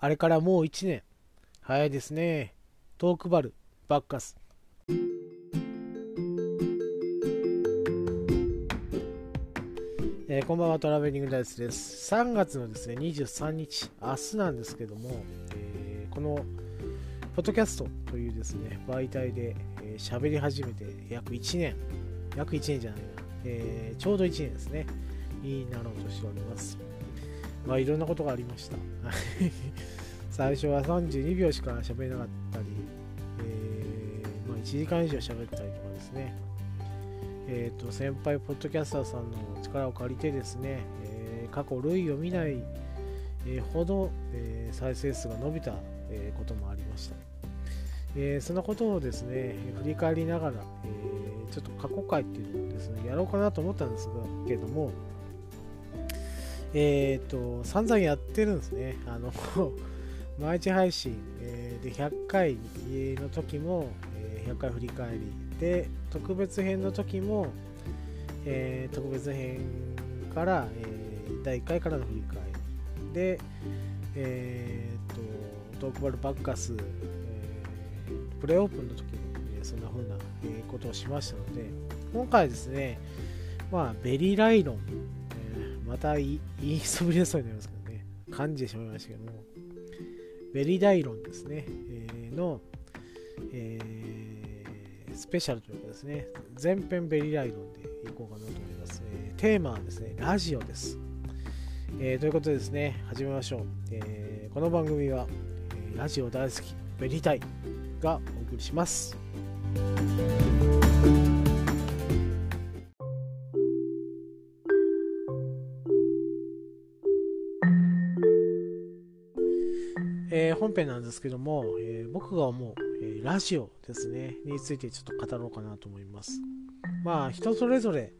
あれからもう1年。早いですね。トークバル、バッカス。こんばんは、トラベリングダイスです。3月のですね、23日、明日なんですけども、このポッドキャストというですね、媒体で喋り始めてちょうど1年ですね、になろうとしております。まあいろんなことがありました。最初は32秒しか喋れなかったり、1時間以上喋ったりとかですね、先輩ポッドキャスターさんの力を借りてですね、過去類を見ないほど再生数が伸びたこともありました。そのことをですね振り返りながら、ちょっと過去回っていうのをですねやろうかなと思ったんですけども、散々やってるんですね。毎日配信、で100回の時も、100回振り返りで、特別編の時も、特別編から、第1回からの振り返りで、トークバルバッカス、プレオープンの時も、そんな風な、ことをしましたので、今回ですね、まあ、ベリーライロン、また言いそぶり出そうになりますけどね、噛んでしまいましたけども、ベリーライロンですね、の、スペシャルというかですね、前編ベリーライロンでいこうかなと思います。テーマはですね、ラジオです。ということでですね、始めましょう。この番組は、ラジオ大好き、ベリータイがお送りします。本編なんですけども、僕が思う、ラジオですねについてちょっと語ろうかなと思います。まあ人それぞれ、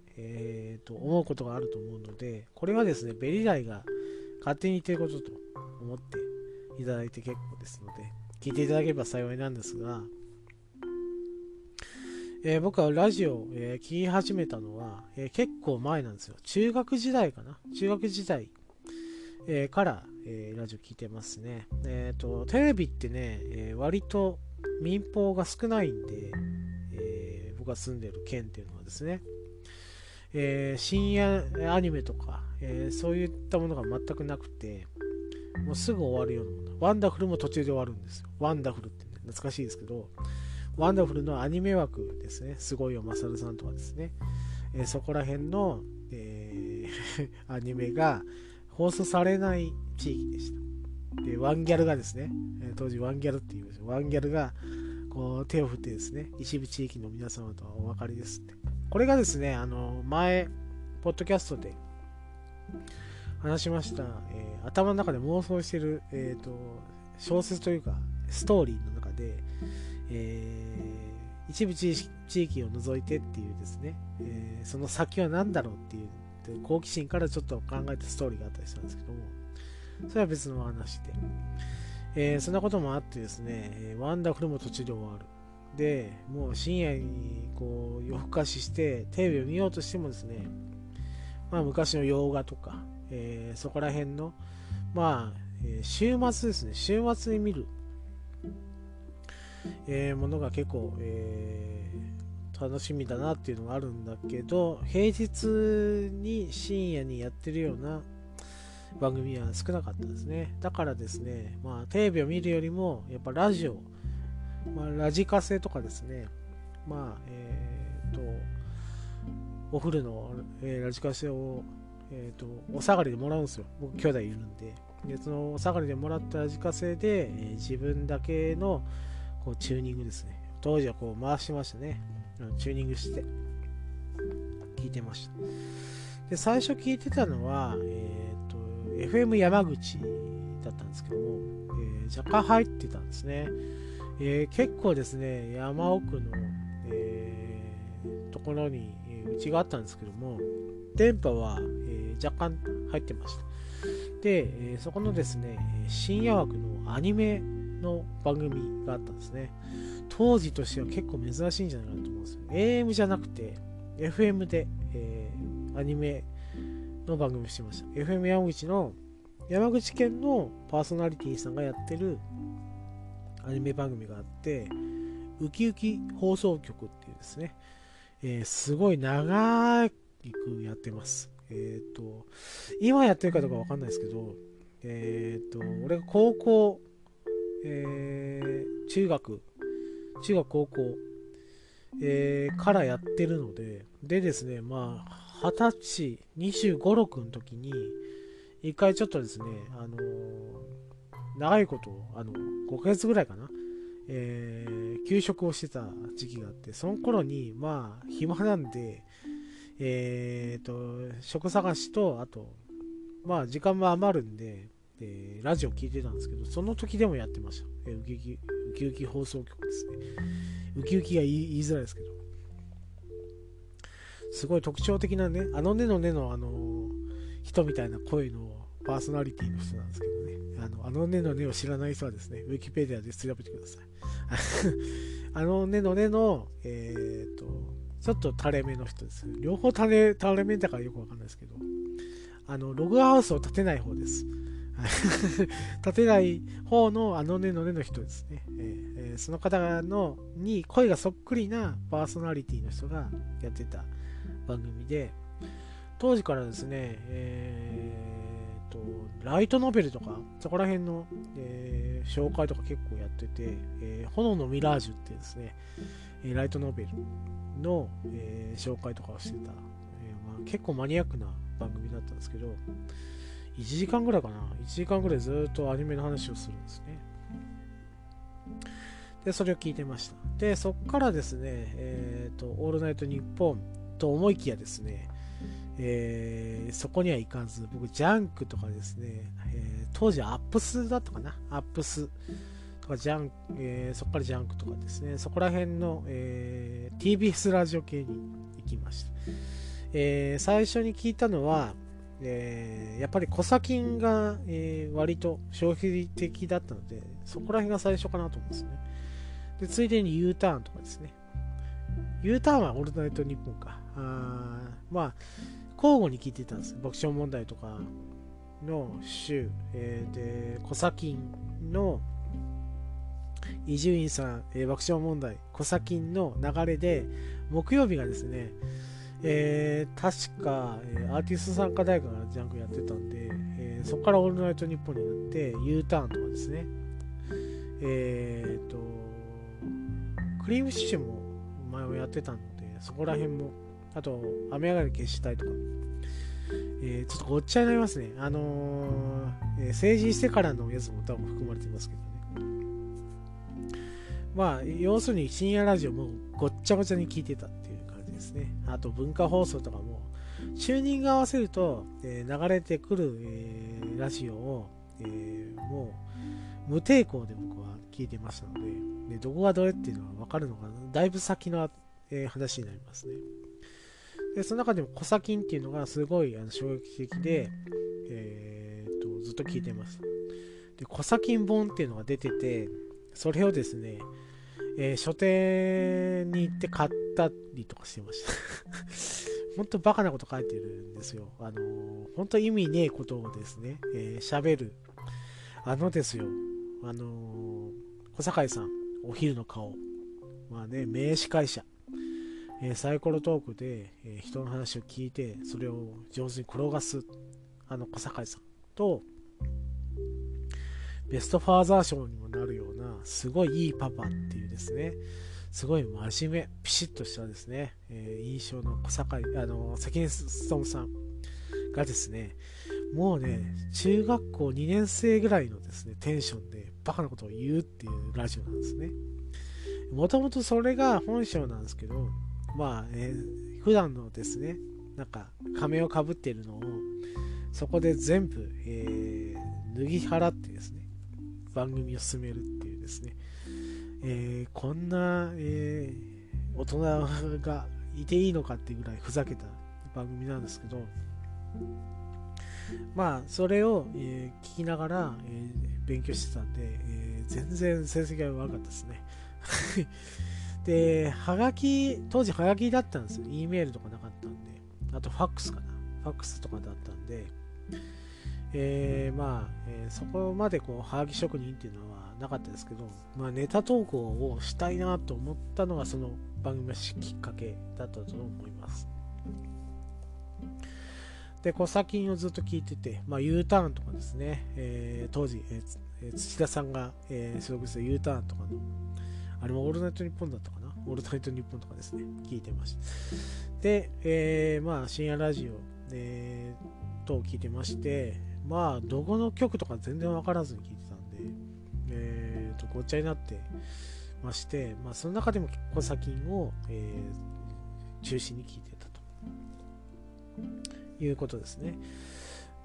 思うことがあると思うので、これはですねベリライが勝手に言っていることと思っていただいて結構ですので、聞いていただければ幸いなんですが、僕はラジオを、聞き始めたのは、結構前なんですよ。中学時代、から、ラジオ聞いてますね。テレビってね、割と民放が少ないんで、僕が住んでる県っていうのはですね、深夜アニメとか、そういったものが全くなくて、もうすぐ終わるようなもの。ワンダフルも途中で終わるんですよ。ワンダフルって、ね、懐かしいですけど、ワンダフルのアニメ枠ですね。すごいよまさるさんとかですね、そこら辺の、アニメが放送されない地域でした。でワンギャルがですね、当時ワンギャルって言いました。ワンギャルがこう手を振ってですね、一部地域の皆様とはお分かりですって。これがですね、前ポッドキャストで話しました、頭の中で妄想してる、小説というかストーリーの中で、一部地域を除いてっていうですね、その先は何だろうっていう好奇心からちょっと考えたストーリーがあったりしたんですけども、それは別の話で、そんなこともあってですね、ワンダフルも途中で終わる。でもう深夜にこう夜更かししてテレビを見ようとしてもですね、まあ昔の洋画とか、そこら辺のまあ、週末に見る、ものが結構、楽しみだなっていうのがあるんだけど、平日に深夜にやってるような番組は少なかったですね。だからですね、まあテレビを見るよりもやっぱラジオ、まあ、ラジカセとかですね、まあお古の、ラジカセを、お下がりでもらうんですよ。僕兄弟いるんで、そのお下がりでもらったラジカセで、自分だけのこうチューニングですね。当時はこう回してましたね。チューニングして聞いてました。で最初聞いてたのは、FM 山口だったんですけども、若干入ってたんですね。結構ですね山奥の、ところに家があったんですけども、電波は、若干入ってました。で、そこのですね深夜枠のアニメの番組があったんですね。当時としては結構珍しいんじゃないかなと思うんですよ。AM じゃなくて FM で、アニメの番組をしてました。FM 山口の、山口県のパーソナリティさんがやってるアニメ番組があって、ウキウキ放送局っていうですね、すごい長くやってます。今やってるかどうかわかんないですけど、俺が高校、中学高校、からやってるので、でですね、まあ20歳、25、6の時に一回ちょっとですね、長いこと5ヶ月ぐらいかな、休職をしてた時期があって、その頃にまあ暇なんで、職探しと、あとまあ時間も余るんで、ラジオ聞いてたんですけど、その時でもやってました。ウキウキ放送局ですね。ウキウキが言いづらいですけど、すごい特徴的なね、あのねのねの人みたいな声のパーソナリティの人なんですけどね、あのねのねを知らない人はですね、ウィキペディアで調べてください。あのねのねの、ちょっと垂れ目の人です。両方垂れ目だからよくわかんないですけど、ログハウスを建てない方です。建てない方のあのねのねの人ですね。その方のに声がそっくりなパーソナリティの人がやってた番組で、当時からですね、ライトノベルとかそこら辺の、紹介とか結構やってて、炎のミラージュってですね、ライトノベルの、紹介とかをしてた、まあ、結構マニアックな番組だったんですけど、1時間ぐらいかな、1時間ぐらいずっとアニメの話をするんですね。でそれを聞いてました。でそっからですね、オールナイトニッポンと思いきやですね、そこには行かず、僕ジャンクとかですね、当時はアップスだったかな、アップスとかジャンク、そこからジャンクとかですね、そこら辺の、TBS ラジオ系に行きました。最初に聞いたのは、やっぱりコサキンが、割と消費的だったので、そこら辺が最初かなと思うんですね。でついでに U ターンとかですね、U ターンはオールナイトニッポンか、まあ交互に聞いてたんです。爆笑問題とかの週、でコサキンの伊集院さん、爆笑問題、コサキンの流れで、木曜日がですね、確か、アーティスト参加大会がジャンクやってたんで、そこからオールナイトニッポンになって U ターンとかですね、クリームシチューも前もやってたので、そこら辺も、あと雨上がり消したいとか、ちょっとごっちゃになりますね。成人してからのやつも多分含まれてますけどね。まあ要するに深夜ラジオもごっちゃごちゃに聞いてたっていう感じですね。あと文化放送とかもチューニング合わせると、流れてくる、ラジオを、もう無抵抗で僕は聞いてましたので、どこがどれっていうのは分かるのがだいぶ先の、話になりますね。でその中でもコサキンっていうのがすごい衝撃的で、ずっと聞いてます。でコサキン本っていうのが出てて、それをですね、書店に行って買ったりとかしてました。本当バカなこと書いてるんですよ。本当意味ねえことをですね、喋る、ですよ、小堺さん、お昼の顔、まあね、名司会者、サイコロトークで、人の話を聞いてそれを上手に転がす小堺さんと、ベストファーザー賞にもなるようなすごいいいパパっていうですね、すごい真面目ピシッとしたですね、印象の小堺関根勤さんがですね、もうね、中学校2年生ぐらいのですねテンションでバカなことを言うっていうラジオなんですね。もともとそれが本性なんですけど、まあ、普段のですね、なんか仮面をかぶっているのをそこで全部、脱ぎ払ってですね、番組を進めるっていうですね、こんな、大人がいていいのかっていうぐらいふざけた番組なんですけど、まあそれを、聞きながら、勉強してたんで、全然成績が悪かったですね。ではがき、当時はがきだったんですよ。 E メールとかなかったんで、あとファックスかな、ファックスとかだったんで、そこまでこうはがき職人っていうのはなかったですけど、ネタ投稿をしたいなと思ったのがその番組のきっかけだったと思います。で、こう作品をずっと聞いてて、U ターンとかですね、当時、土田さんが所属した U ターンとかの、あれもオールナイトニッポンだったかな、オールナイトニッポンとかですね、聞いてました。で、深夜ラジオ、等を聞いてまして、どこの曲とか全然分からずに聞いてたんで、ごっちゃになってまして、その中でも結構作品を、中心に聞いてたと。いうことですね。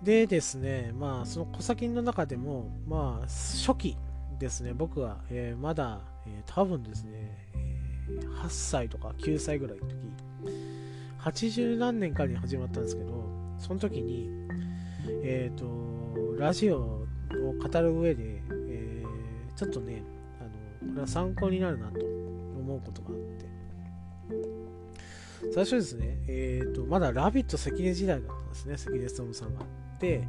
でですね、その小作の中でも、初期ですね、僕は、まだ、多分ですね、8歳とか9歳ぐらいの時、80何年かに始まったんですけど、その時に、ラジオを語る上で、ちょっとね、これは参考になるなと思うことがあって、最初ですね、まだラビット関根時代だったんですね、関根勤さんが。で、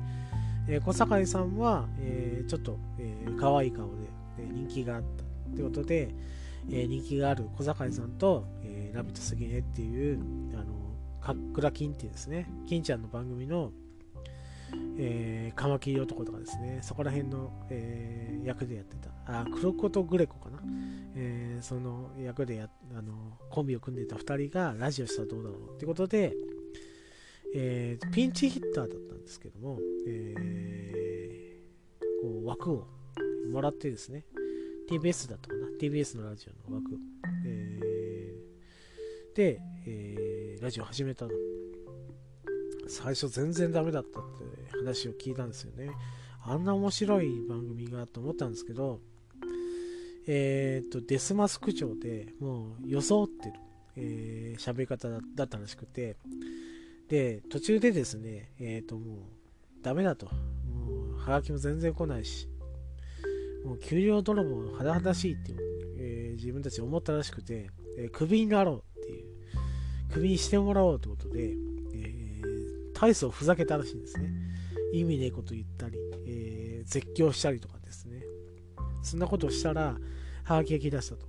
小堺さんは、ちょっと、可愛い顔で、人気があったってことで、人気がある小堺さんと、ラビット関根っていう、カラキンっていうですね、金ちゃんの番組の、カマキリ男とかですね、そこら辺の、役でやってた、クロコとグレコかな、その役でコンビを組んでた2人がラジオしたらどうだろうってことで、ピンチヒッターだったんですけども、こう枠をもらってですね、 TBS だったかな、 TBS のラジオの枠、で、ラジオ始めたの。最初全然ダメだったって話を聞いたんですよね。あんな面白い番組がと思ったんですけど、デスマスク調でもう装ってる、喋り方だったらしくて、で途中でですね、もうダメだと、もうハガキも全然来ないし、もう給料泥棒甚だしいって、自分たち思ったらしくて、クビになろうっていう、クビにしてもらおうということで、大層ふざけたらしいんですね。意味ねえこと言ったり、絶叫したりとかですね、そんなことをしたらハガキが来だしたと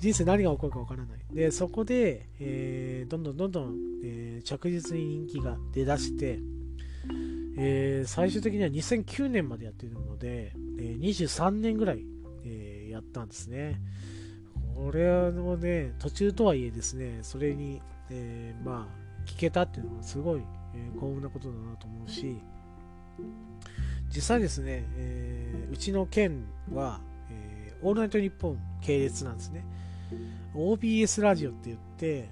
人生何が起こるかわからない。でそこで、どんどん、着実に人気が出だして、最終的には2009年までやっているので、23年ぐらい、やったんですね。これのね、途中とはいえですね、それに、聞けたっていうのはすごい、幸運なことだなと思うし、実際ですね、うちの県は、オールナイトニッポン系列なんですね。 OBS ラジオって言って、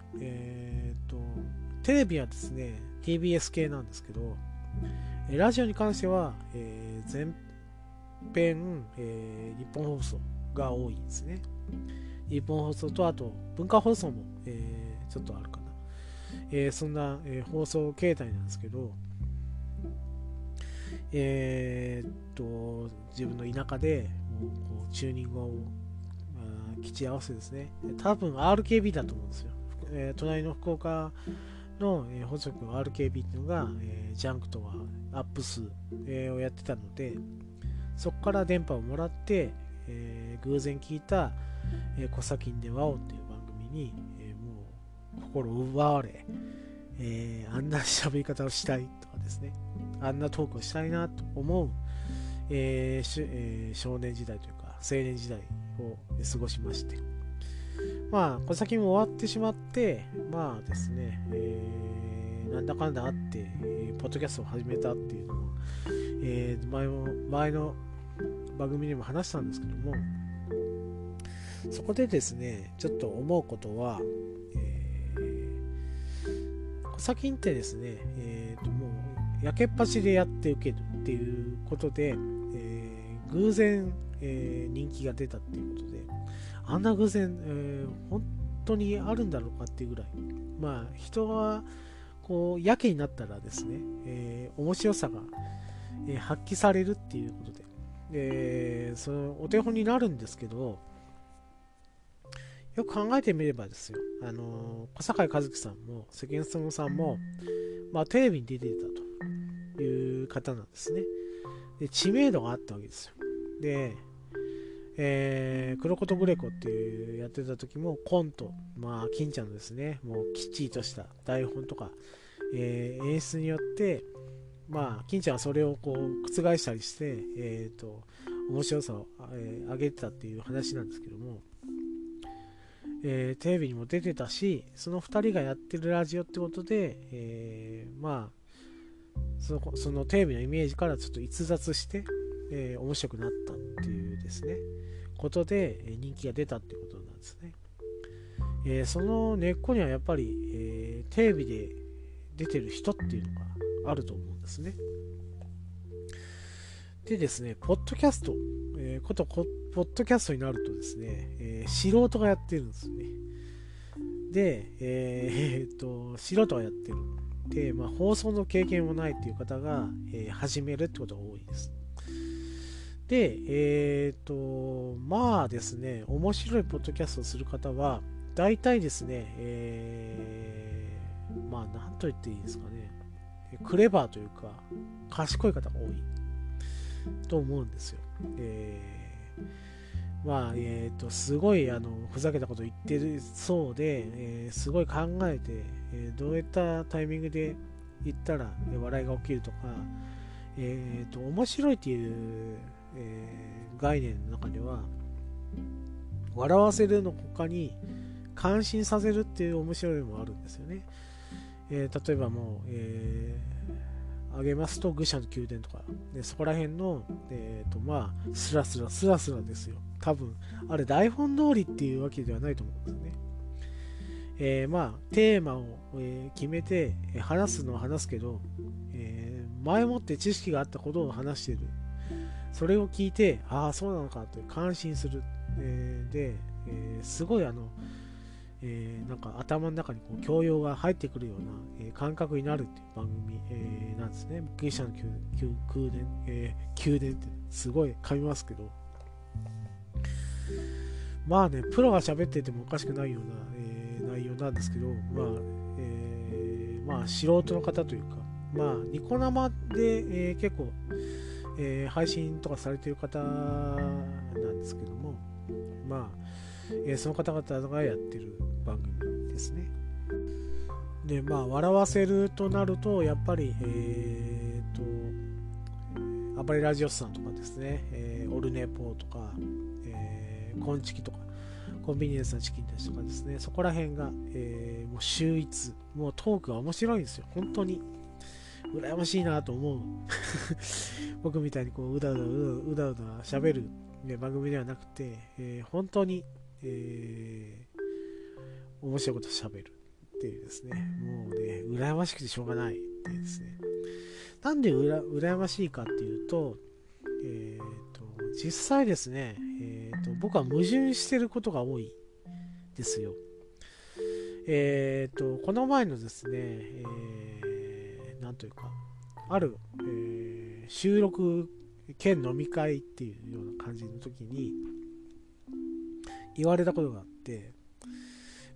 テレビはですね TBS 系なんですけど、ラジオに関しては、全編、日本放送が多いんですね。日本放送とあと文化放送も、ちょっとあるかな、そんな、放送形態なんですけど、自分の田舎でこうチューニングを基地合わせですね、多分 RKB だと思うんですよ。隣の福岡の、放送局の RKB っていうのが、ジャンクとはアップス、をやってたので、そこから電波をもらって、偶然聞いたコサキンでワオっていう番組に、もう心奪われ、あんな喋り方をしたいとかですね、あんなトークをしたいなと思う、少年時代というか青年時代を過ごしまして、小崎も終わってしまって、ですね、なんだかんだあって、ポッドキャストを始めたっていうのを、前の番組でも話したんですけども、そこでですね、ちょっと思うことは、小崎ってですね、もう焼けっ端でやって受けるっていうことで、偶然、人気が出たっていうことで、あんな偶然、本当にあるんだろうかっていうぐらい、人はこうやけになったらですね、面白さが、発揮されるっていうことで、そのお手本になるんですけど、よく考えてみればですよ、小堺一機さんも関根勤さんも、テレビに出てたと。いう方なんですね。で、知名度があったわけですよ。で、黒琴グレコっていうやってた時もコント、まあ金ちゃんのですね、もうきっちりとした台本とか、演出によって、まあ金ちゃんはそれをこう覆したりして、面白さを、上げてたっていう話なんですけども、テレビにも出てたし、その2人がやってるラジオってことで、まあそのテレビのイメージからちょっと逸脱して、面白くなったっていうですねことで人気が出たってことなんですね。その根っこにはやっぱり、テレビで出てる人っていうのがあると思うんですね。でですね、ポッドキャスト、ポッドキャストになるとですね、素人がやってるんですよね。で、素人がやってる。で、まあ、放送の経験もないっていう方が、始めるってことが多いです。で、まあですね、面白いポッドキャストをする方は、大体ですね、まあ、なんと言っていいですかね、クレバーというか、賢い方が多いと思うんですよ。まあすごいふざけたこと言ってるそうで、すごい考えて、どういったタイミングで言ったら笑いが起きるとか、面白いっていう、概念の中では笑わせるの他に感心させるっていう面白いもあるんですよね。例えばもう、あげますと愚者の宮殿とかで、そこら辺の、まあスラスラですよ。多分あれ台本通りっていうわけではないと思うんですね。まあテーマを、決めて話すのは話すけど、前もって知識があったことを話している。それを聞いて、ああそうなのかと感心する。で、すごいなんか頭の中にこう教養が入ってくるような、感覚になるっていう番組、なんですね。愚者の宮殿、宮殿ってすごい噛みますけど、まあね、プロが喋っててもおかしくないような、内容なんですけど、まあ素人の方というか、まあニコ生で、結構、配信とかされてる方なんですけども、まあ、その方々がやってる番組ですね。で、まあ笑わせるとなるとやっぱり暴れラジオスさんとかですね、オルネポーとか、コンチキとかコンビニエンスなチキンたちとかですね、そこら辺が、もう秀逸、もうトークが面白いんですよ。本当に羨ましいなと思う僕みたいにこううだうだ喋る、番組ではなくて、本当に、面白いこと喋るっていうですね、もうね、羨ましくてしょうがないっていうですね。なんで羨ましいかっていうと、実際ですね、僕は矛盾してることが多いですよ。この前のですね、なんというか、ある、収録兼飲み会っていうような感じの時に言われたことがあって、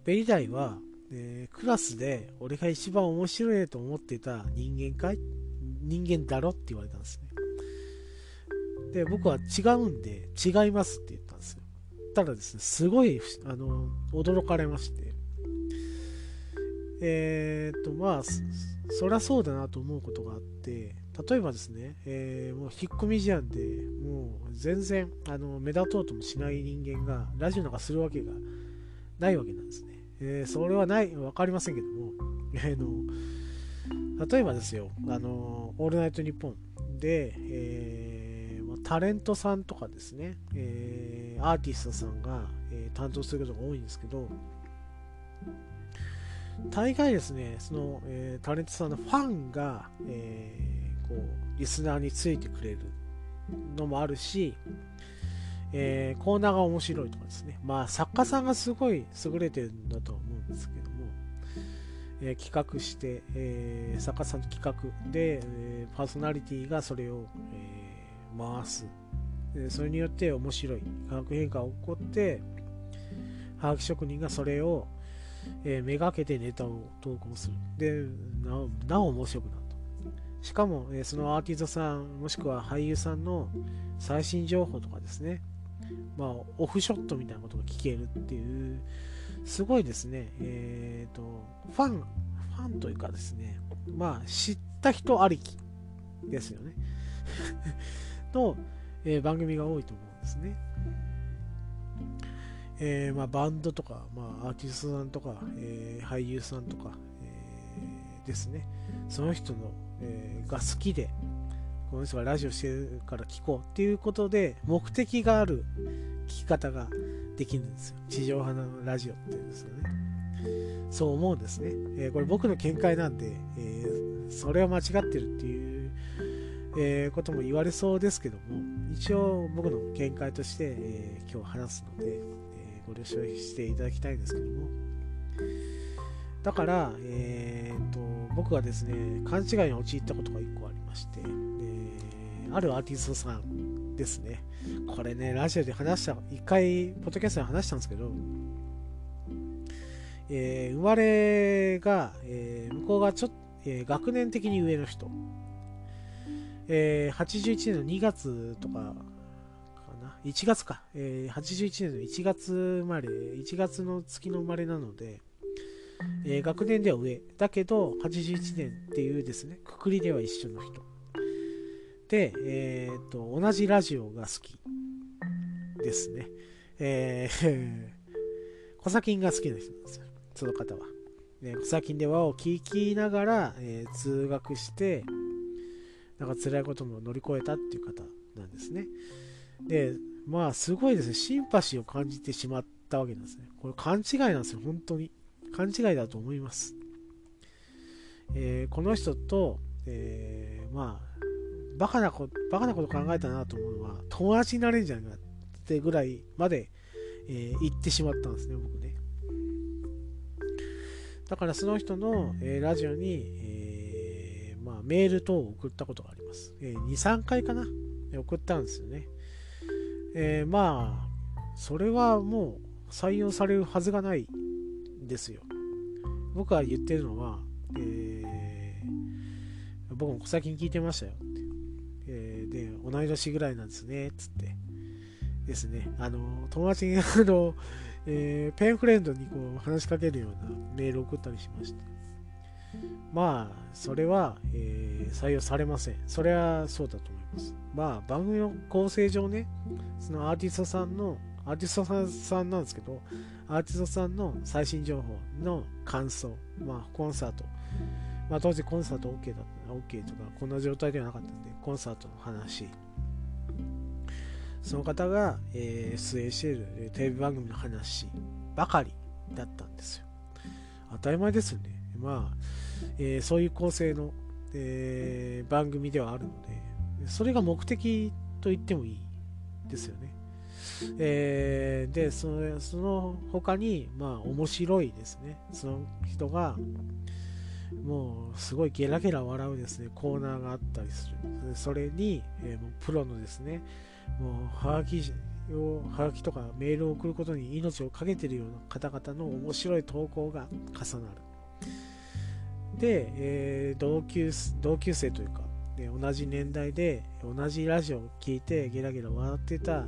ベリダイは、クラスで俺が一番面白いと思ってた人間だろって言われたんですね。で、僕は違うんで違いますって言ったんですよ。ただですね、すごい驚かれまして、まあそりゃそうだなと思うことがあって、例えばですね、もう引っ込み思案で、もう全然目立とうともしない人間がラジオなんかするわけがないわけなんですね。それはない、分かりませんけども、例えばですよ、オールナイトニッポンで、タレントさんとかですね、アーティストさんが、担当することが多いんですけど、大概ですね、その、タレントさんのファンが、リスナーについてくれるのもあるし、コーナーが面白いとかですね、まあ作家さんがすごい優れてるんだと思うんですけども、企画して、作家さんの企画で、パーソナリティがそれを、回す。それによって面白い化学変化が起こって、はがき職人がそれを、めがけてネタを投稿する。で、なお面白くなると。しかもそのアーティストさんもしくは俳優さんの最新情報とかですね、まあ、オフショットみたいなことが聞けるっていうすごいですね、ファンというかですね、まあ、知った人ありきですよねの、番組が多いと思うんですね。まあ、バンドとか、まあ、アーティストさんとか、俳優さんとか、ですね、その人の、が好きでこの人がラジオしてるから聞こうっていうことで目的がある聞き方ができるんですよ。地上波のラジオっていうんですよね。そう思うんですね。これ僕の見解なんで、それは間違ってるっていう、ことも言われそうですけども、一応僕の見解として、今日話すので、ご了承していただきたいんですけども、だから、僕がですね勘違いに陥ったことが1個ありまして、あるアーティストさんですね、これねラジオで話した1回ポッドキャストで話したんですけど、生まれが、向こうがちょっと、学年的に上の人、81年の2月とか1月か、81年の1月生まれ、1月の月の生まれなので、学年では上だけど81年っていうですねくくりでは一緒の人で、同じラジオが好きですね、コサキンが好きな人なんですよ、その方は。コサキンで輪を聞きながら、通学してなんか辛いことも乗り越えたっていう方なんですね。で、まあすごいですね、シンパシーを感じてしまったわけなんですね。これ勘違いなんですよ、本当に勘違いだと思います。この人と、まあバカなこと考えたなと思うのは、友達になれるんじゃないかってぐらいまで、言ってしまったんですね、僕ね。だからその人の、ラジオに、まあ、メール等を送ったことがあります。2、3回かな送ったんですよね。まあそれはもう採用されるはずがないんですよ。僕が言ってるのは、僕も最近聞いてましたよって、で同い年ぐらいなんですねつってですね、友達にペンフレンドにこう話しかけるようなメールを送ったりしまして、まあそれは、採用されません。それはそうだと思います。まあ番組の構成上ね、そのアーティストさんなんですけど、アーティストさんの最新情報の感想、まあコンサート、まあ当時コンサート OK とかこんな状態ではなかったんで、コンサートの話、その方が、出演しているテレビ番組の話ばかりだったんですよ。当たり前ですよね。まあ、そういう構成の、番組ではあるので、それが目的と言ってもいいですよね。でその他に、まあ面白いですね、その人がもうすごいゲラゲラ笑うですねコーナーがあったりする。それに、もうプロのですね、もうはがきとかメールを送ることに命を懸けているような方々の面白い投稿が重なる。で、同級生というか、ね、同じ年代で同じラジオを聞いてゲラゲラ笑ってた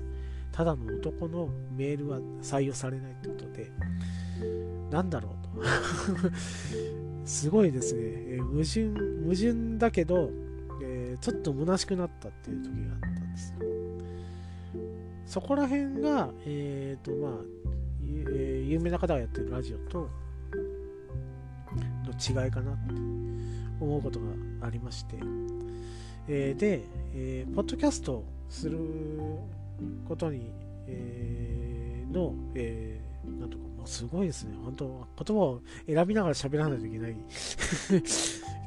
ただの男のメールは採用されないということで、なんだろうとすごいですね、矛盾だけど、ちょっと虚しくなったっていう時があったんですよ。そこら辺が、まあ、有名な方がやってるラジオとの違いかなって思うことがありまして、で、ポッドキャストすることに、の、なんとか、まあ、すごいですね、本当言葉を選びながら喋らないといけない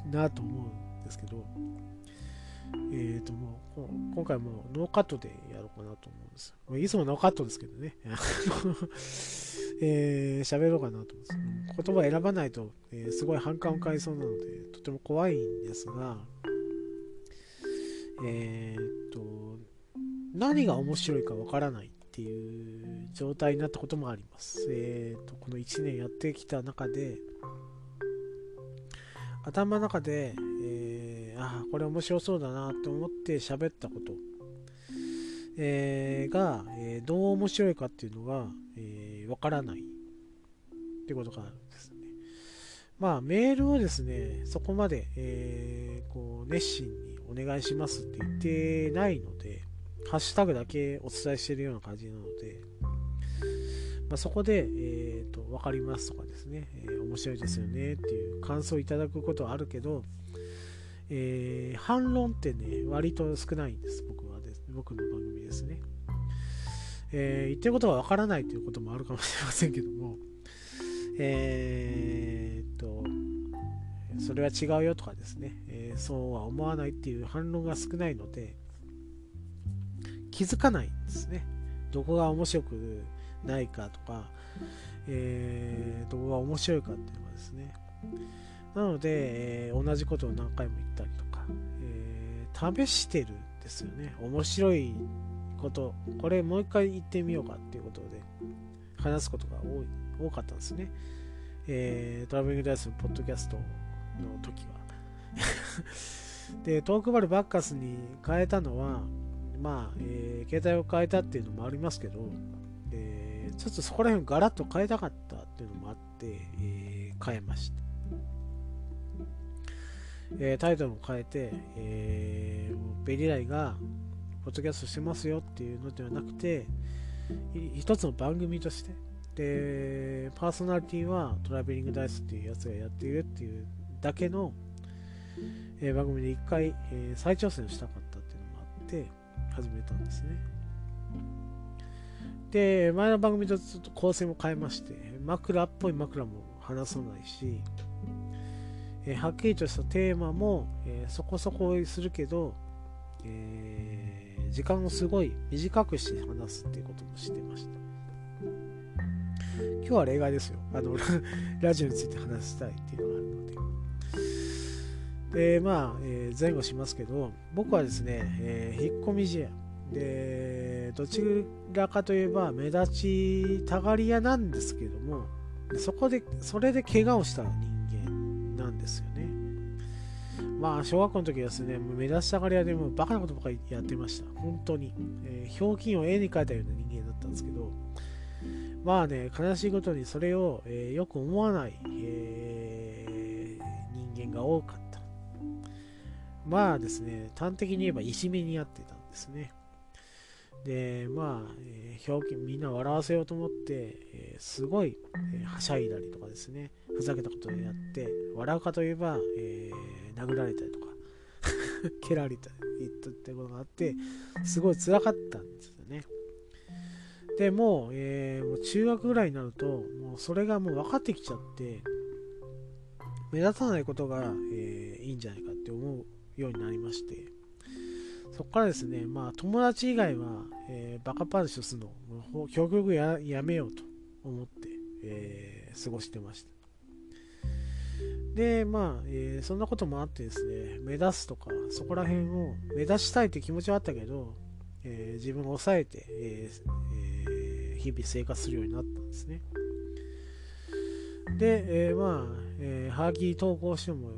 なと思うんですけど、もう今回もノーカットでやろうかなと思うんですよ。いつもノーカットですけどね喋ろうかなと思うんです。言葉選ばないと、すごい反感を買いそうなのでとても怖いんですが、何が面白いかわからないっていう状態になったこともあります。この1年やってきた中で頭の中で、ああこれ面白そうだなと思って喋ったこと、が、どう面白いかっていうのが、わからないってことがあるんですね。まあメールをですねそこまで、こう熱心にお願いしますって言ってないのでハッシュタグだけお伝えしているような感じなので、まあ、そこで、分かりますとかですね、面白いですよねっていう感想をいただくことはあるけど、反論ってね割と少ないんです僕の番組ですね、言ってることが分からないということもあるかもしれませんけども、それは違うよとかですね、そうは思わないっていう反論が少ないので気づかないんですね。どこが面白くないかとか、どこが面白いかっていうのがですね。なので、同じことを何回も言ったりとか、試してるんですよね。面白いこと、これもう一回言ってみようかっていうことで話すことが多かったんですね。トラベリングダイスのポッドキャストの時はでトークバルバッカスに変えたのはまあ、携帯を変えたっていうのもありますけど、ちょっとそこら辺をガラッと変えたかったっていうのもあって、変えました、タイトルも変えて、ベリライがポッドキャストしてますよっていうのではなくて一つの番組としてでパーソナリティはトラベリングダイスっていうやつがやっているっていうだけの、番組で一回、再挑戦したかったっていうのもあって始めたんですね。で前の番組とちょっと構成も変えまして枕っぽい枕も話さないし、はっきりとしたテーマも、そこそこするけど、時間をすごい短くして話すっていうこともしてました。今日は例外ですよ。ラジオについて話したいっていうのがあるので。で、まあ、前後しますけど、僕はですね、引っ込み思案で、どちらかといえば目立ちたがり屋なんですけども、それで怪我をした人間なんですよね。まあ、小学校の時はですね、目立ちたがり屋でもバカなことばかりやってました。本当に。ひょうきんを絵に描いたような人間だったんですけど、まあね、悲しいことにそれを、よく思わない、人間が多かった。まあですね、端的に言えばいじめにあってたんですね。で、まあ、みんな笑わせようと思って、すごい、はしゃいだりとかですね、ふざけたことをやって、笑うかといえば、殴られたりとか、蹴られたりってことがあって、すごい辛かったんですよね。でもう、もう中学ぐらいになるともうそれがもう分かってきちゃって目立たないことが、いいんじゃないかって思うようになりまして、そこからですね、まあ、友達以外は、バカパンチをするのを極力 やめようと思って、過ごしてました。でまあ、そんなこともあってですね、目指すとかそこら辺を目指したいって気持ちはあったけど、自分を抑えて、日々生活するようになったんですね。で、まあ、ハガキ投稿しても、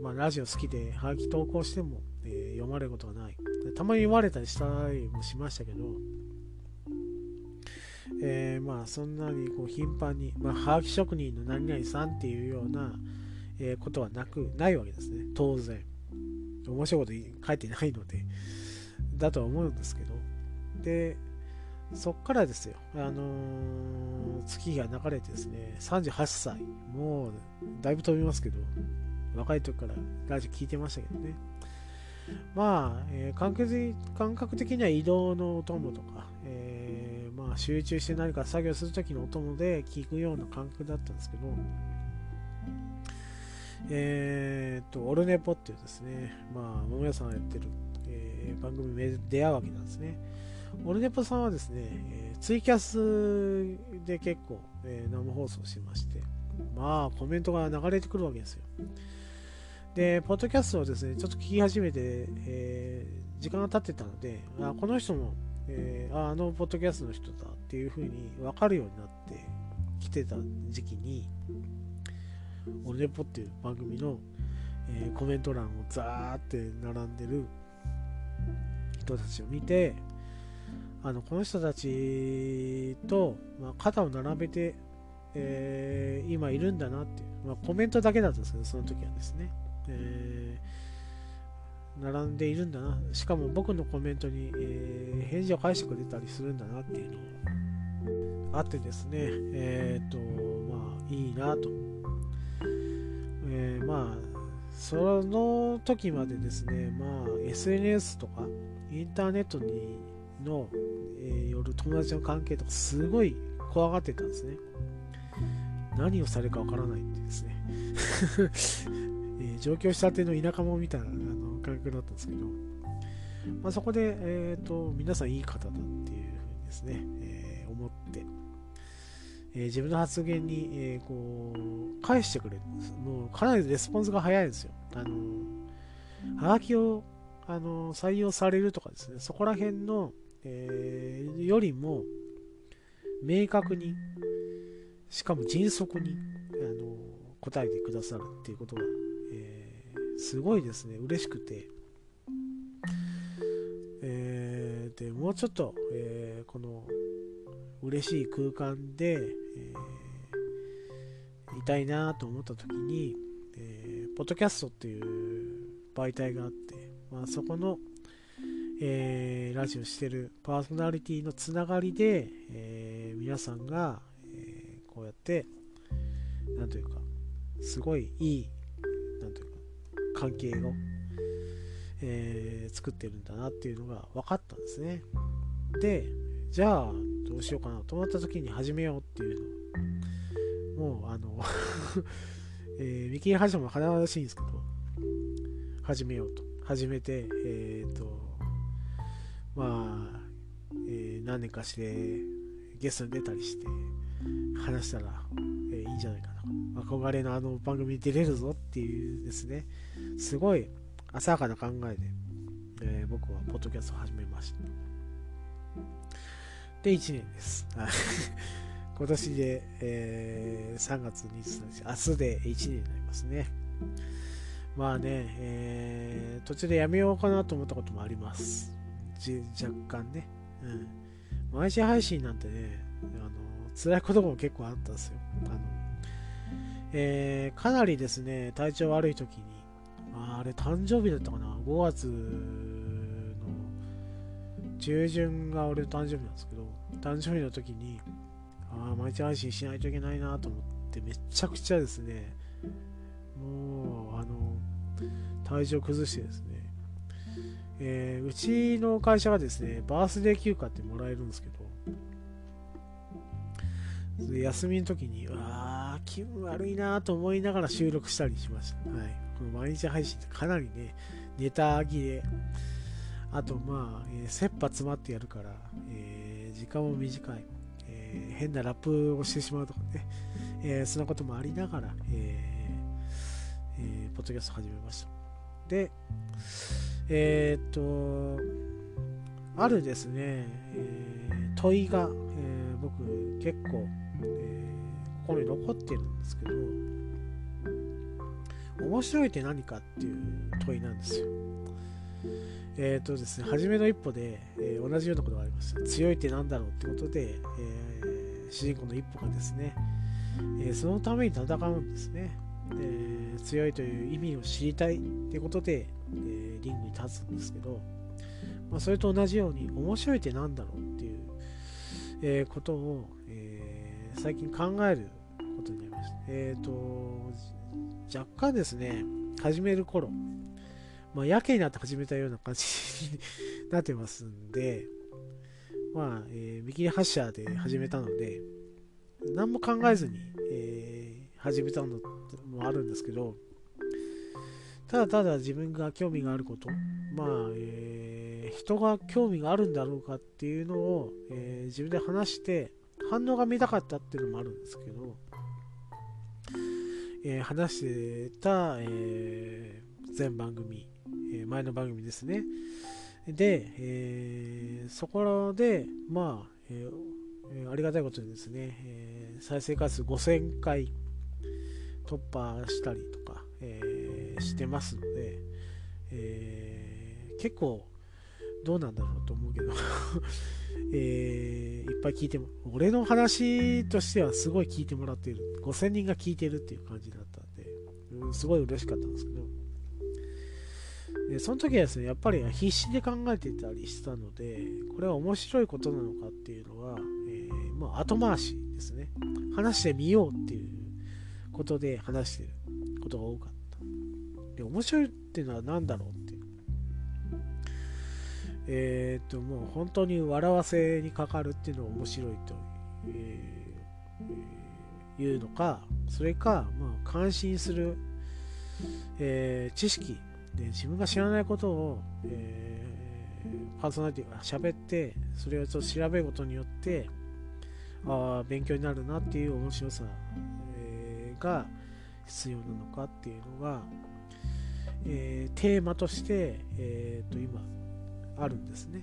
まあ、ラジオ好きでハガキ投稿しても、読まれることはない。たまに読まれたりしたりもしましたけど、まあそんなにこう頻繁に、まあ、ハガキ職人の何々さんっていうような、ことはないわけですね。当然面白いこと書いてないのでだとは思うんですけど、でそこからですよ、月が流れてですね、38歳、もうだいぶ飛びますけど、若い時からラジオ聞いてましたけどね、まあ、感覚的には移動のお供とか、まあ、集中して何か作業する時のお供で聞くような感覚だったんですけど、オルネポっていうですね、まあ、桃屋さんがやってる、番組で出会うわけなんですね。オルネポさんはですね、ツイキャスで結構、生放送してまして、まあコメントが流れてくるわけですよ。で、ポッドキャストをですね、ちょっと聞き始めて、時間が経ってたので、あ、この人も、あのポッドキャストの人だっていうふうに分かるようになってきてた時期に、オルネポっていう番組の、コメント欄をザーって並んでる人たちを見て、この人たちと、肩を並べて、今いるんだなって、コメントだけだったんですけど、その時はですね、並んでいるんだな、しかも僕のコメントに、返事を返してくれたりするんだなっていうのがあってですね、いいなと、その時までですね、SNS とかインターネットにの、よる友達の関係とかすごい怖がってたんですね。何をされるかわからないんですね、上京したての田舎者みたいな感覚だったんですけど、そこで、皆さんいい方だっていうふうにですね、思って、自分の発言に、返してくれるんです。もうかなりレスポンスが早いんですよ。はがきを採用されるとかですね、そこら辺の、よりも明確に、しかも迅速に答えてくださるっていうことが、すごいですね、嬉しくて、でもうちょっと、この嬉しい空間で、いたいなと思った時に、ポッドキャストっていう媒体があって、そこの、ラジオしてるパーソナリティのつながりで、皆さんが、こうやってなんというかすごいいいなんというか関係を、作ってるんだなっていうのが分かったんですね。で、じゃあどうしようかなと思った時に始めようっていうのをもう見切り始めも華々しいんですけど、始めようと始めて、何年かしてゲストに出たりして話したら、いいんじゃないかな、憧れの番組に出れるぞっていうですね、すごい浅はかな考えで、僕はポッドキャストを始めました。で、1年です今年で、3月23日、明日で1年になりますね。途中でやめようかなと思ったこともあります。若干ね、毎日配信なんてね、辛いことも結構あったんですよ。かなりですね、体調悪い時に、あれ誕生日だったかな、5月の中旬が俺の誕生日なんですけど、誕生日の時に毎日配信しないといけないなと思ってめちゃくちゃですね、もう体調崩してですね、うちの会社がですね、バースデー休暇ってもらえるんですけど、休みの時に気分悪いなと思いながら収録したりしました、この毎日配信ってかなりね、ネタ切れ、あと切羽詰まってやるから、時間も短い、変なラップをしてしまうとかね、そんなこともありながら、ポッドキャスト始めました。で、あるですね、問いが、僕結構心に残ってるんですけど、面白いって何かっていう問いなんですよ。ですね、初めの一歩で、同じようなことがありました。強いってなんだろうってことで、主人公の一歩がですね、そのために戦うんですね。強いという意味を知りたいってことで、リングに立つんですけど、それと同じように面白いってなんだろうっていう、ことを、最近考えることになりました。若干ですね、始める頃、やけになって始めたような感じになってますんで、見切り発車で始めたので、何も考えずに、始めたのもあるんですけど、ただただ自分が興味があること、人が興味があるんだろうかっていうのを、自分で話して反応が見たかったっていうのもあるんですけど、話してた、前番組、前の番組ですね。で、そこでありがたいことにですね、再生回数5000回突破したりとか、してますので、結構どうなんだろうと思うけど、いっぱい聞いても、俺の話としてはすごい聞いてもらってる、5000人が聞いてるっていう感じだったんで、すごい嬉しかったんですけど、でその時はですね、やっぱり必死で考えてたりしたので、これは面白いことなのかっていうのは、まあ後回しですね、話してみようっていうことで話してることが多かった。で面白いっていうのは何だろうっていう、もう本当に笑わせにかかるっていうのが面白いというのか、それか、まあ、感心する、知識で自分が知らないことを、パーソナリティが喋って、それをちょっと調べることによって、ああ勉強になるなっていう面白さ、が必要なのかっていうのが、テーマとして、今あるんですね。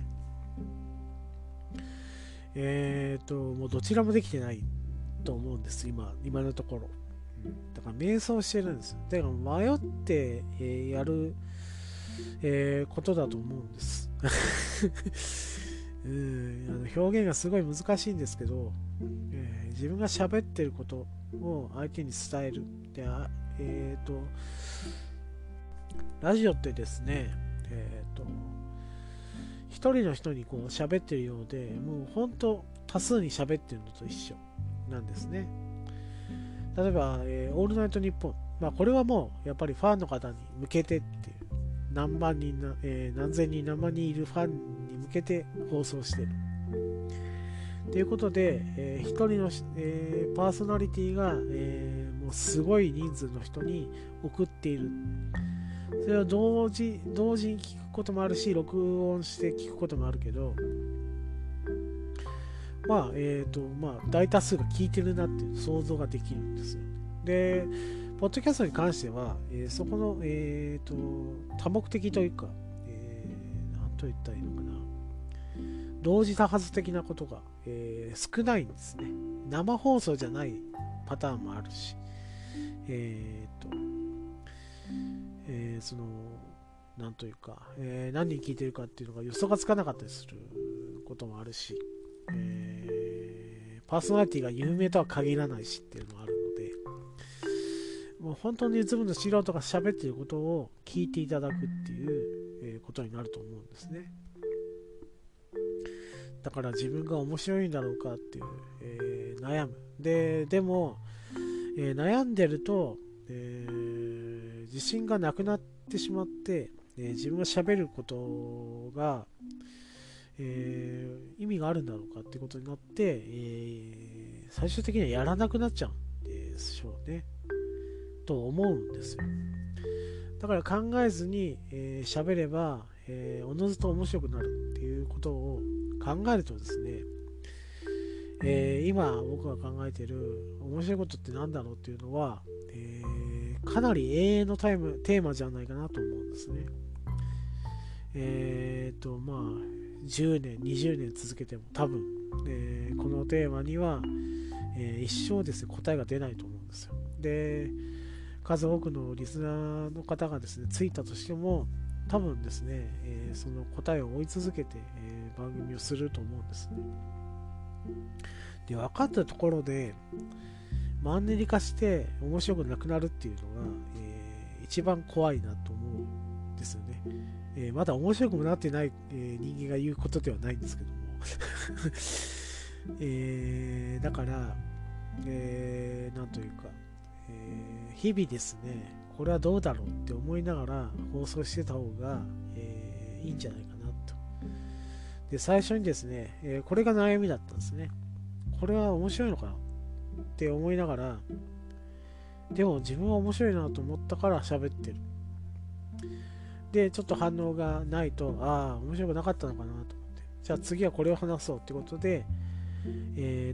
もうどちらもできてないと思うんです、今のところ。だから迷走してるんですよ。だから迷って、やる、ことだと思うんです表現がすごい難しいんですけど、自分が喋ってることを相手に伝える。で、ラジオってですね、一人の人にこう喋ってるようで、もう本当多数に喋ってるのと一緒なんですね。例えば、オールナイトニッポン、まあ、これはもうやっぱりファンの方に向けてっていう、何万人な、何千人何万人いるファンに向けて放送してるということで、一人の、パーソナリティが、もうすごい人数の人に送っている。それを同時に聞くこともあるし、録音して聞くこともあるけど、まあ大多数が聞いてるなっていう想像ができるんですよ。で、ポッドキャストに関しては、そこの、多目的というか、なんと言ったらいいのかな、同時多発的なことが、少ないんですね。生放送じゃないパターンもあるし、そのなんというか、何人聞いてるかっていうのが予想がつかなかったりすることもあるし。パーソナリティが有名とは限らないしっていうのがあるので、もう本当にズブの素人が喋っていることを聞いていただくっていうことになると思うんですね。だから自分が面白いんだろうかっていう、悩む。でも、悩んでると、自信がなくなってしまって、自分が喋ることが意味があるんだろうかってことになって、最終的にはやらなくなっちゃうんでしょうねと思うんですよ。だから考えずに喋れば、おのずと面白くなるっていうことを考えるとですね、今僕が考えている面白いことってなんだろうっていうのは、かなり永遠のテーマじゃないかなと思うんですね。まあ10年20年続けても多分、このテーマには、一生ですね答えが出ないと思うんですよ。で、数多くのリスナーの方がですねついたとしても多分ですね、その答えを追い続けて、番組をすると思うんですね。で、分かったところでマンネリ化して面白くなくなるっていうのが、一番怖いなと思うんですよね。まだ面白くもなってない、人間が言うことではないんですけども、だから、なんというか、日々ですねこれはどうだろうって思いながら放送してた方が、いいんじゃないかなと。で、最初にですね、これが悩みだったんですね。これは面白いのかなって思いながら、でも自分は面白いなと思ったから喋ってる。で、ちょっと反応がないと、ああ面白くなかったのかなと思って、じゃあ次はこれを話そうってことで、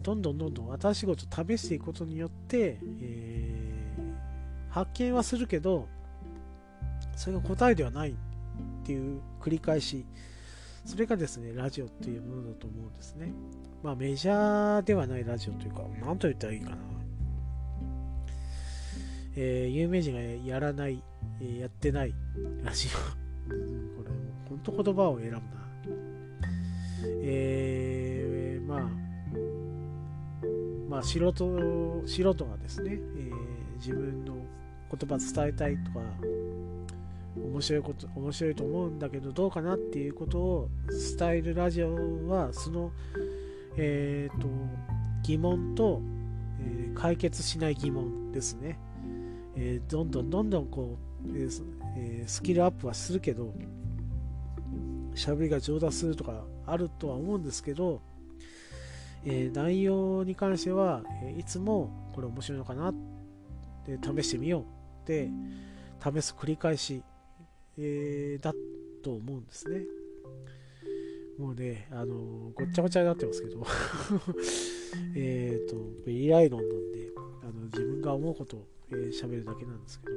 どんどん新しいことを試していくことによって、発見はするけどそれが答えではないっていう繰り返し、それがですねラジオっていうものだと思うんですね。まあメジャーではないラジオというか、何と言ったらいいかな、有名人がやらない、やってないラジオこれ本当言葉を選ぶな、まあ素人がですね、自分の言葉伝えたいとか面白いと思うんだけどどうかなっていうことを伝えるラジオはその、疑問と、解決しない疑問ですね、どんどんこう、スキルアップはするけど喋りが上達するとかあるとは思うんですけど、内容に関してはいつもこれ面白いのかなって試してみようって試す繰り返し、だと思うんですね。もうね、ごっちゃごちゃになってますけどベリーライドンなんで自分が思うことを喋るだけなんですけど、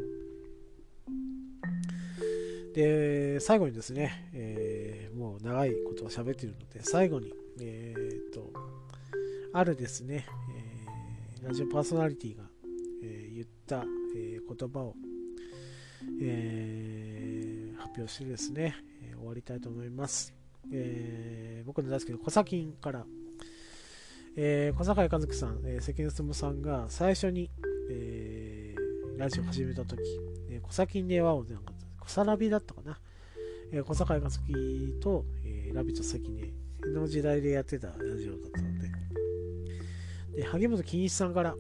で最後にですね、もう長いことを喋っているので最後に、あるですね、ラジオパーソナリティが、言った、言葉を、発表してですね、終わりたいと思います。僕の大好きなコサキンから、小坂井和樹さん、関根勤さんが最初に、ラジオを始めたとき、コサキンではおじゃなかったコサラビだったかな、小坂井和樹と、ラビット関根の時代でやってたラジオだったので、萩本欽一さんから、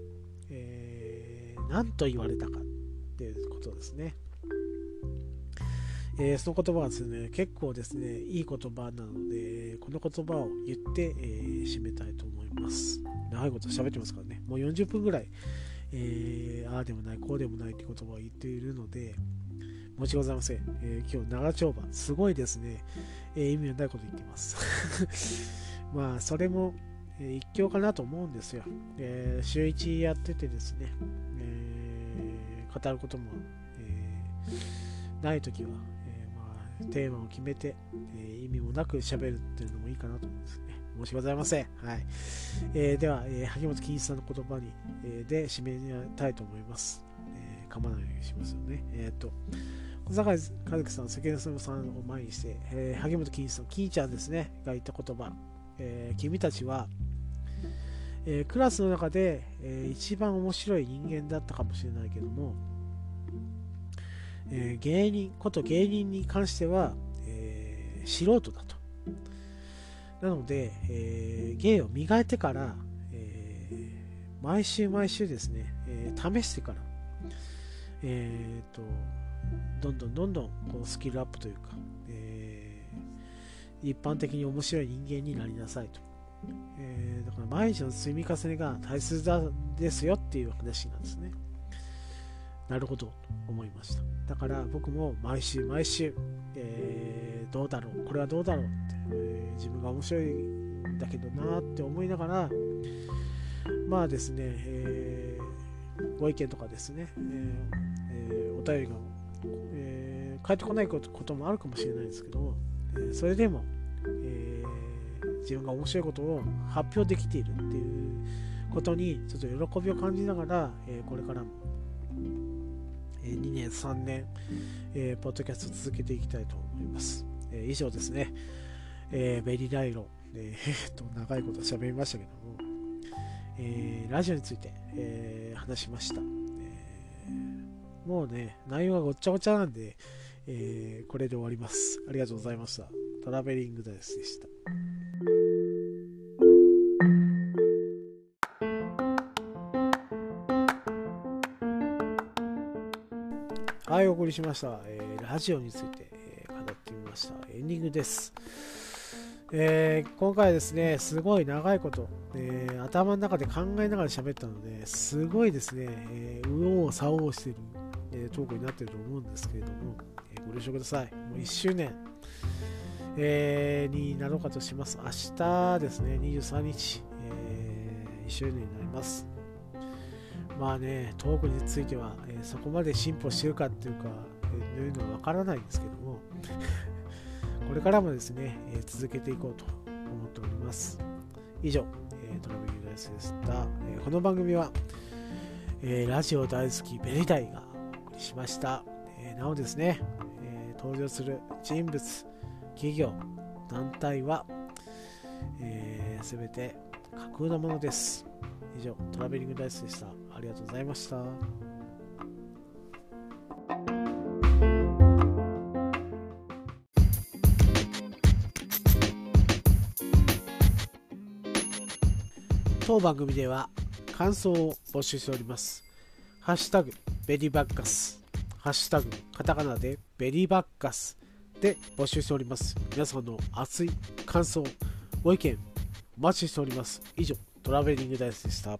何と言われたかっていうことですね。その言葉はですね、結構ですね、いい言葉なので、この言葉を言って、締めたいと思います。長いこと喋ってますからね、もう40分ぐらい、ああでもない、こうでもないって言葉を言っているので、申し訳ございません。今日長丁場、すごいですね、意味のないこと言ってます。まあ、それも、一興かなと思うんですよ。週1やっててですね、語ることも、ないときは、テーマを決めて、意味もなく喋るっていうのもいいかなと思うんですね。申し訳ございません。はい。では、萩本欽一さんの言葉に、で締めたいと思います。噛まないようにしますよね。小坂井和樹さん、関根勤さんを前にして、萩本欽一さん、欽ちゃんですね、が言った言葉、君たちは、クラスの中で、一番面白い人間だったかもしれないけども、芸人に関しては、素人だと。なので、芸を磨いてから、毎週ですね、試してから、どんどんこうスキルアップというか、一般的に面白い人間になりなさいと。だから毎日の積み重ねが大切ですよっていう話なんですね。なるほどと思いました。だから僕も毎週、どうだろう、これはどうだろうって、自分が面白いんだけどなって思いながら、まあですね、ご意見とかですね、お便りが、返ってこないこともあるかもしれないですけど、それでも、自分が面白いことを発表できているっていうことにちょっと喜びを感じながら、これからも2年3年、ポッドキャスト続けていきたいと思います。以上ですね、ベリーライロン、長いこと喋りましたけども、ラジオについて、話しました。もうね、内容がごっちゃごちゃなんで、これで終わります。ありがとうございました。トラベリングダイスでした。はい、お送りしました、ラジオについて、語ってみました。エンディングです。今回ですね、すごい長いこと、頭の中で考えながら喋ったので、すごいですね、右往左往している、トークになっていると思うんですけれども、ご了承ください。もう1周年、になろうかとします。明日ですね、23日、1周年になります。まあね、トークについては、そこまで進歩してるかっていうか、いうのはわからないんですけどもこれからもですね、続けていこうと思っております。以上、トラベリングダイスでした。この番組は、ラジオ大好きベリダイがお送りしました。なおですね、登場する人物、企業、団体は、全て架空のものです。以上、トラベリングダイスでした。ありがとうございました。当番組では感想を募集しております。ハッシュタグベリーバッカス、ハッシュタグカタカナでベリーバッカスで募集しております。皆さんの熱い感想、ご意見お待ちしております。以上、トラベリングダイスでした。